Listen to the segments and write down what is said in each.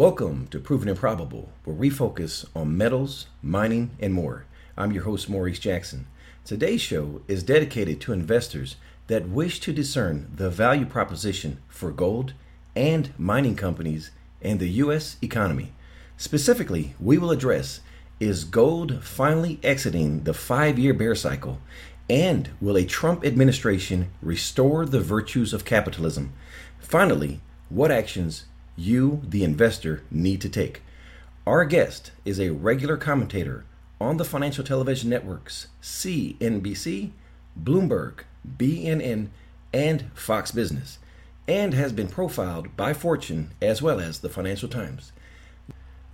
Welcome to Proven and Probable, where we focus on metals, mining, and more. I'm your host, Maurice Jackson. Today's show is dedicated to investors that wish to discern the value proposition for gold and mining companies and the U.S. economy. Specifically, we will address, is gold finally exiting the 5-year bear cycle? And will a Trump administration restore the virtues of capitalism? Finally, what actions you, the investor, need to take. Our guest is a regular commentator on the financial television networks CNBC, Bloomberg, BNN, and Fox Business, and has been profiled by Fortune as well as the Financial Times.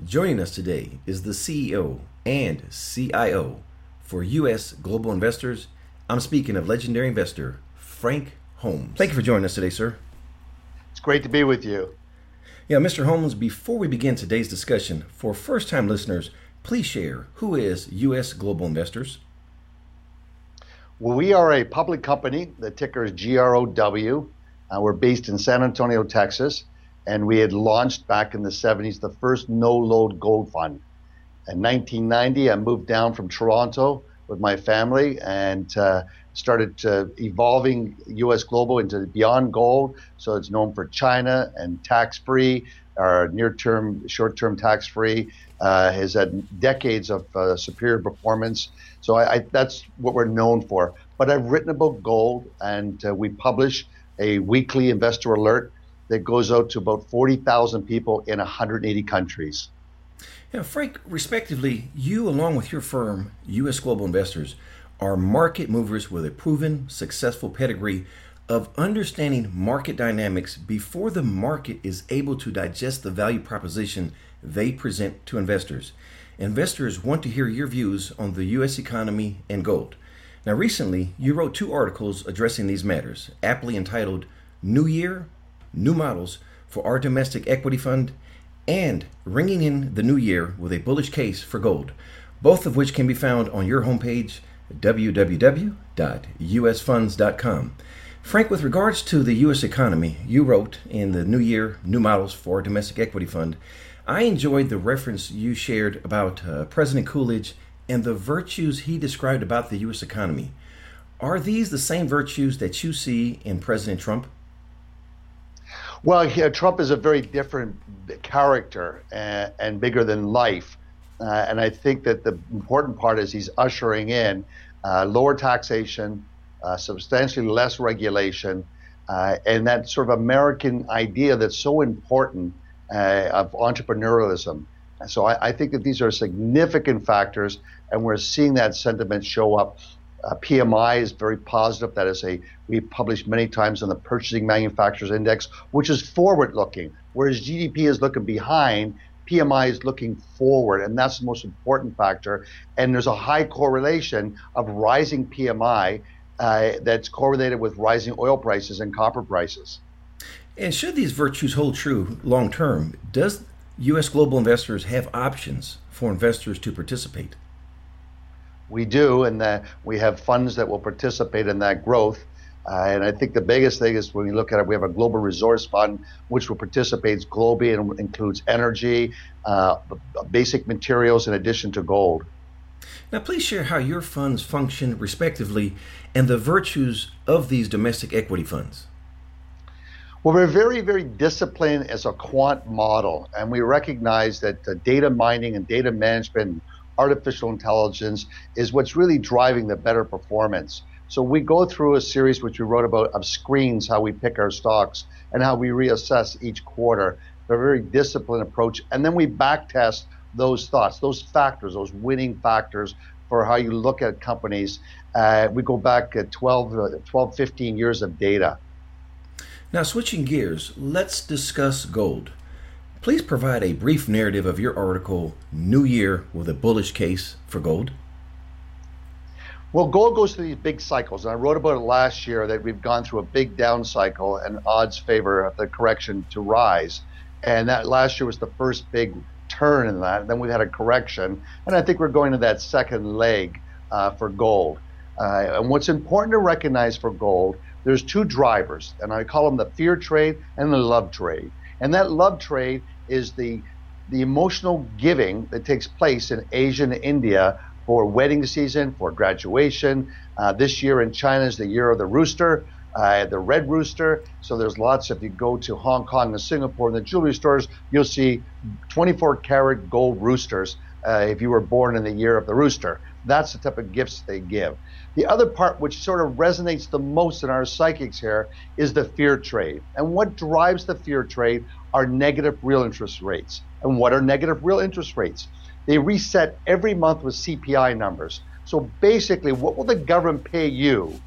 Joining us today is the CEO and CIO for U.S. Global Investors. I'm speaking of legendary investor Frank Holmes. Thank you for joining us today, sir. It's great to be with you. Yeah, Mr. Holmes, before we begin today's discussion, for first-time listeners, please share, who is U.S. Global Investors? Well, we are a public company. The ticker is GROW. We're based in San Antonio, Texas, and we had launched back in the 70s the first no-load gold fund. In 1990, I moved down from Toronto with my family and started evolving U.S. Global into beyond gold. So it's known for China and tax-free, or near-term, short-term tax-free, has had decades of superior performance. So I that's what we're known for. But I've written about gold, and we publish a weekly investor alert that goes out to about 40,000 people in 180 countries. Now, Frank, respectively, you, along with your firm, U.S. Global Investors, are market movers with a proven, successful pedigree of understanding market dynamics before the market is able to digest the value proposition they present to investors. Investors want to hear your views on the U.S. economy and gold. Now, recently, you wrote 2 articles addressing these matters, aptly entitled New Year, New Models for Our Domestic Equity Fund, and Ringing in the New Year with a Bullish Case for Gold, both of which can be found on your homepage, www.usfunds.com. Frank, with regards to the U.S. economy, you wrote in the New Year, New Models for Domestic Equity Fund, I enjoyed the reference you shared about President Coolidge and the virtues he described about the U.S. economy. Are these the same virtues that you see in President Trump? Well, yeah, Trump is a very different character and bigger than life. And I think that the important part is he's ushering in lower taxation, substantially less regulation, and that sort of American idea that's so important of entrepreneurialism. And so I think that these are significant factors, and we're seeing that sentiment show up. PMI is very positive. That is we published many times on the Purchasing Manufacturers Index, which is forward-looking, whereas GDP is looking behind. PMI is looking forward, and that's the most important factor. And there's a high correlation of rising PMI that's correlated with rising oil prices and copper prices. And should these virtues hold true long-term, does U.S. Global Investors have options for investors to participate? We do, and we have funds that will participate in that growth. And I think the biggest thing is when we look at it, we have a global resource fund, which will participate globally and includes energy, basic materials, in addition to gold. Now, please share how your funds function respectively and the virtues of these domestic equity funds. Well, we're very, very disciplined as a quant model, and we recognize that the data mining and data management, artificial intelligence is what's really driving the better performance. So we go through a series, which we wrote about, of screens, how we pick our stocks and how we reassess each quarter. They're a very disciplined approach. And then we back test those thoughts, those factors, those winning factors for how you look at companies. We go back 15 years of data. Now, switching gears, let's discuss gold. Please provide a brief narrative of your article, New Year with a Bullish Case for Gold. Well, gold goes through these big cycles. And I wrote about it last year that we've gone through a big down cycle and odds favor the correction to rise. And that last year was the first big turn in that. And then we've had a correction. And I think we're going to that second leg for gold. And what's important to recognize for gold, there's 2 drivers. And I call them the fear trade and the love trade. And that love trade is the the emotional giving that takes place in Asia and India for wedding season, for graduation. This year in China is the year of the rooster, the red rooster. So there's lots. If you go to Hong Kong and Singapore in the jewelry stores, you'll see 24-karat gold roosters if you were born in the year of the rooster. That's the type of gifts they give. The other part which sort of resonates the most in our psychics here is the fear trade. And what drives the fear trade are negative real interest rates. And what are negative real interest rates? They reset every month with CPI numbers. So basically, what will the government pay you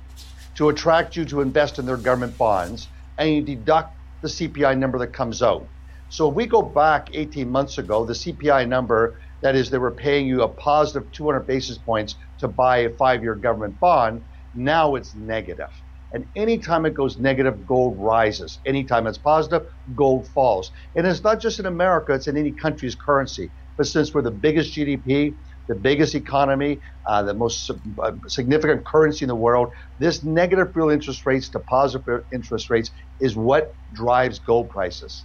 to attract you to invest in their government bonds? And you deduct the CPI number that comes out. So if we go back 18 months ago, the CPI number, that is, they were paying you a positive 200 basis points to buy a 5-year government bond. Now it's negative. And anytime it goes negative, gold rises. Anytime it's positive, gold falls. And it's not just in America, it's in any country's currency. But since we're the biggest GDP, the biggest economy, the most significant currency in the world, this negative real interest rates to positive interest rates is what drives gold prices.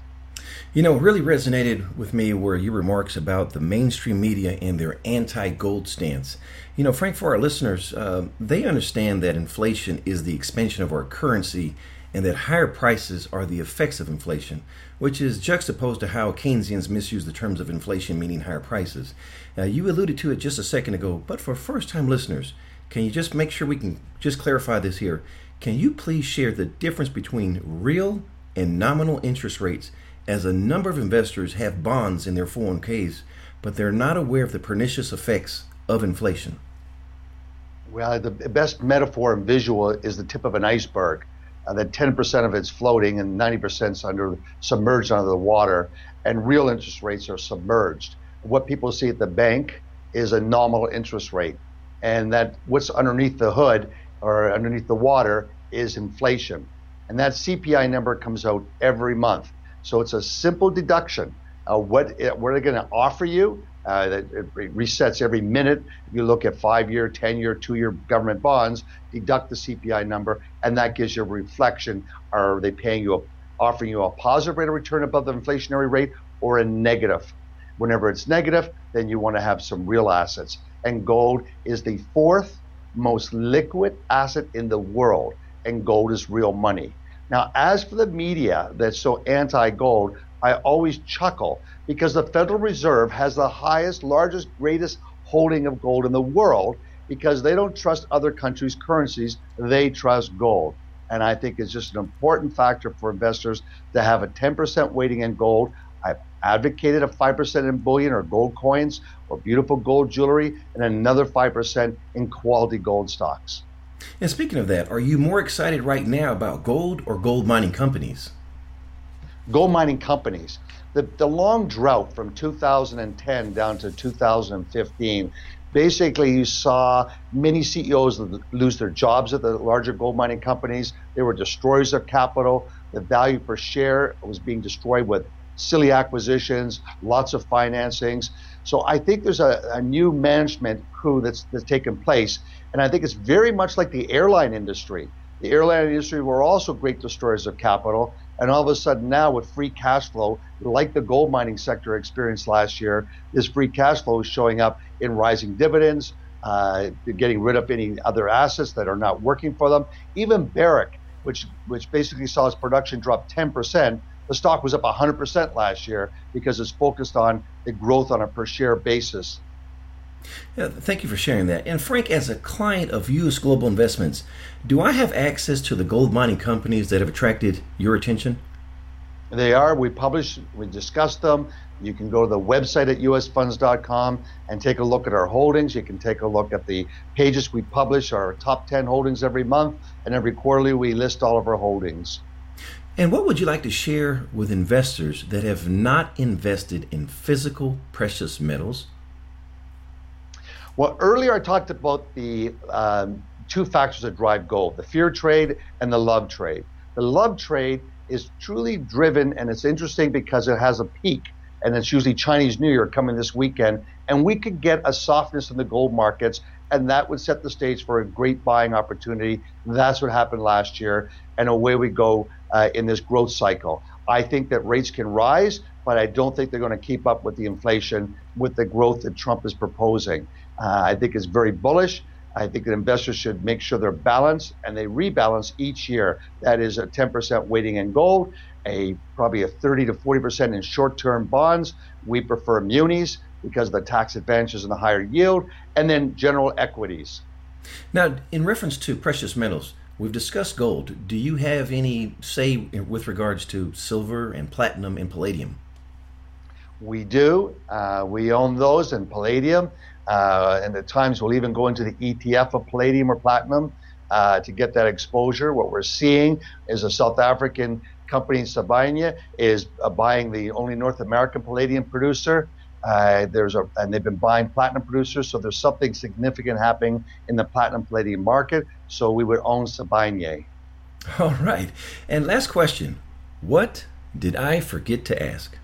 You know, really resonated with me were your remarks about the mainstream media and their anti-gold stance. You know, Frank, for our listeners, they understand that inflation is the expansion of our currency and that higher prices are the effects of inflation, which is juxtaposed to how Keynesians misuse the terms of inflation, meaning higher prices. You alluded to it just a second ago, but for first-time listeners, can you just make sure we can just clarify this here? Can you please share the difference between real and nominal interest rates, as a number of investors have bonds in their 401ks, but they're not aware of the pernicious effects of inflation? Well, the best metaphor and visual is the tip of an iceberg, that 10% of it's floating and 90% submerged under the water, and real interest rates are submerged. What people see at the bank is a nominal interest rate, and that what's underneath the hood or underneath the water is inflation. And that CPI number comes out every month. So it's a simple deduction. What are they going to offer you? It resets every minute. You look at 5-year, 10-year, 2-year government bonds, deduct the CPI number, and that gives you a reflection. Are they paying you, offering you a positive rate of return above the inflationary rate or a negative? Whenever it's negative, then you want to have some real assets. And gold is the fourth most liquid asset in the world, and gold is real money. Now, as for the media that's so anti-gold, I always chuckle because the Federal Reserve has the highest, largest, greatest holding of gold in the world because they don't trust other countries' currencies. They trust gold. And I think it's just an important factor for investors to have a 10% weighting in gold. I've advocated a 5% in bullion or gold coins or beautiful gold jewelry and another 5% in quality gold stocks. And speaking of that, are you more excited right now about gold or gold mining companies? Gold mining companies. The long drought from 2010 down to 2015, basically you saw many CEOs lose their jobs at the larger gold mining companies. They were destroyers of capital. The value per share was being destroyed with silly acquisitions, lots of financings. So I think there's a new management coup that's taken place. And I think it's very much like the airline industry. The airline industry were also great destroyers of capital. And all of a sudden now with free cash flow, like the gold mining sector experienced last year, this free cash flow is showing up in rising dividends, getting rid of any other assets that are not working for them. Even Barrick, which basically saw its production drop 10%, the stock was up 100% last year because it's focused on the growth on a per share basis. Yeah, thank you for sharing that. And Frank, as a client of U.S. Global Investments, do I have access to the gold mining companies that have attracted your attention? They are. We publish, we discuss them. You can go to the website at usfunds.com and take a look at our holdings. You can take a look at the pages we publish, our top 10 holdings every month, and every quarterly we list all of our holdings. And what would you like to share with investors that have not invested in physical precious metals? Well, earlier I talked about the two factors that drive gold, the fear trade and the love trade. The love trade is truly driven, and it's interesting because it has a peak, and it's usually Chinese New Year coming this weekend, and we could get a softness in the gold markets, and that would set the stage for a great buying opportunity. That's what happened last year, and away we go in this growth cycle. I think that rates can rise, but I don't think they're going to keep up with the inflation, with the growth that Trump is proposing. I think it's very bullish. I think that investors should make sure they're balanced, and they rebalance each year. That is a 10% weighting in gold, probably a 30 to 40% in short-term bonds. We prefer munis because of the tax advantages and the higher yield, and then general equities. Now, in reference to precious metals, we've discussed gold. Do you have any say with regards to silver and platinum and palladium? We do. We own those, and palladium. And at times we'll even go into the ETF of palladium or platinum to get that exposure. What we're seeing is a South African company, Sabinier, is buying the only North American palladium producer. And they've been buying platinum producers, so there's something significant happening in the platinum palladium market. So we would own Sabinier. All right. And last question: what did I forget to ask?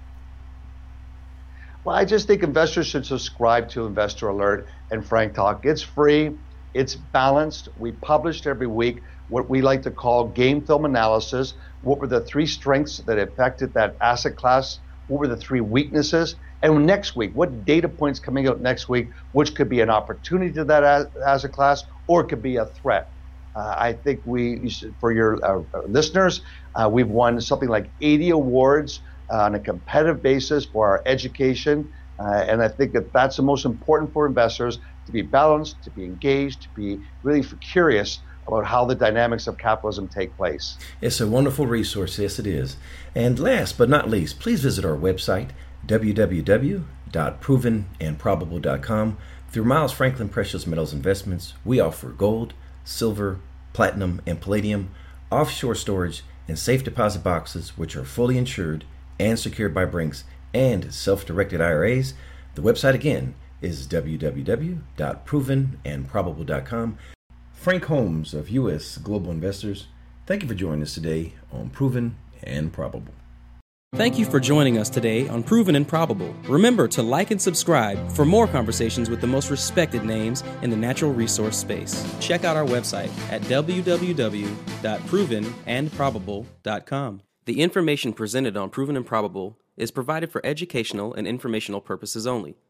Well, I just think investors should subscribe to Investor Alert and Frank Talk. It's free. It's balanced. We published every week what we like to call game film analysis. What were the three strengths that affected that asset class? What were the three weaknesses? And next week, what data points coming out next week, which could be an opportunity to that asset class, or it could be a threat. I think for your listeners, we've won something like 80 awards on a competitive basis for our education. And I think that's the most important for investors, to be balanced, to be engaged, to be really curious about how the dynamics of capitalism take place. It's a wonderful resource, yes it is. And last but not least, please visit our website, www.provenandprobable.com. Through Miles Franklin Precious Metals Investments, we offer gold, silver, platinum, and palladium, offshore storage, and safe deposit boxes, which are fully insured and secured by Brinks and self-directed IRAs. The website again is www.provenandprobable.com. Frank Holmes of U.S. Global Investors, thank you for joining us today on Proven and Probable. Thank you for joining us today on Proven and Probable. Remember to like and subscribe for more conversations with the most respected names in the natural resource space. Check out our website at www.provenandprobable.com. The information presented on Proven and Probable is provided for educational and informational purposes only,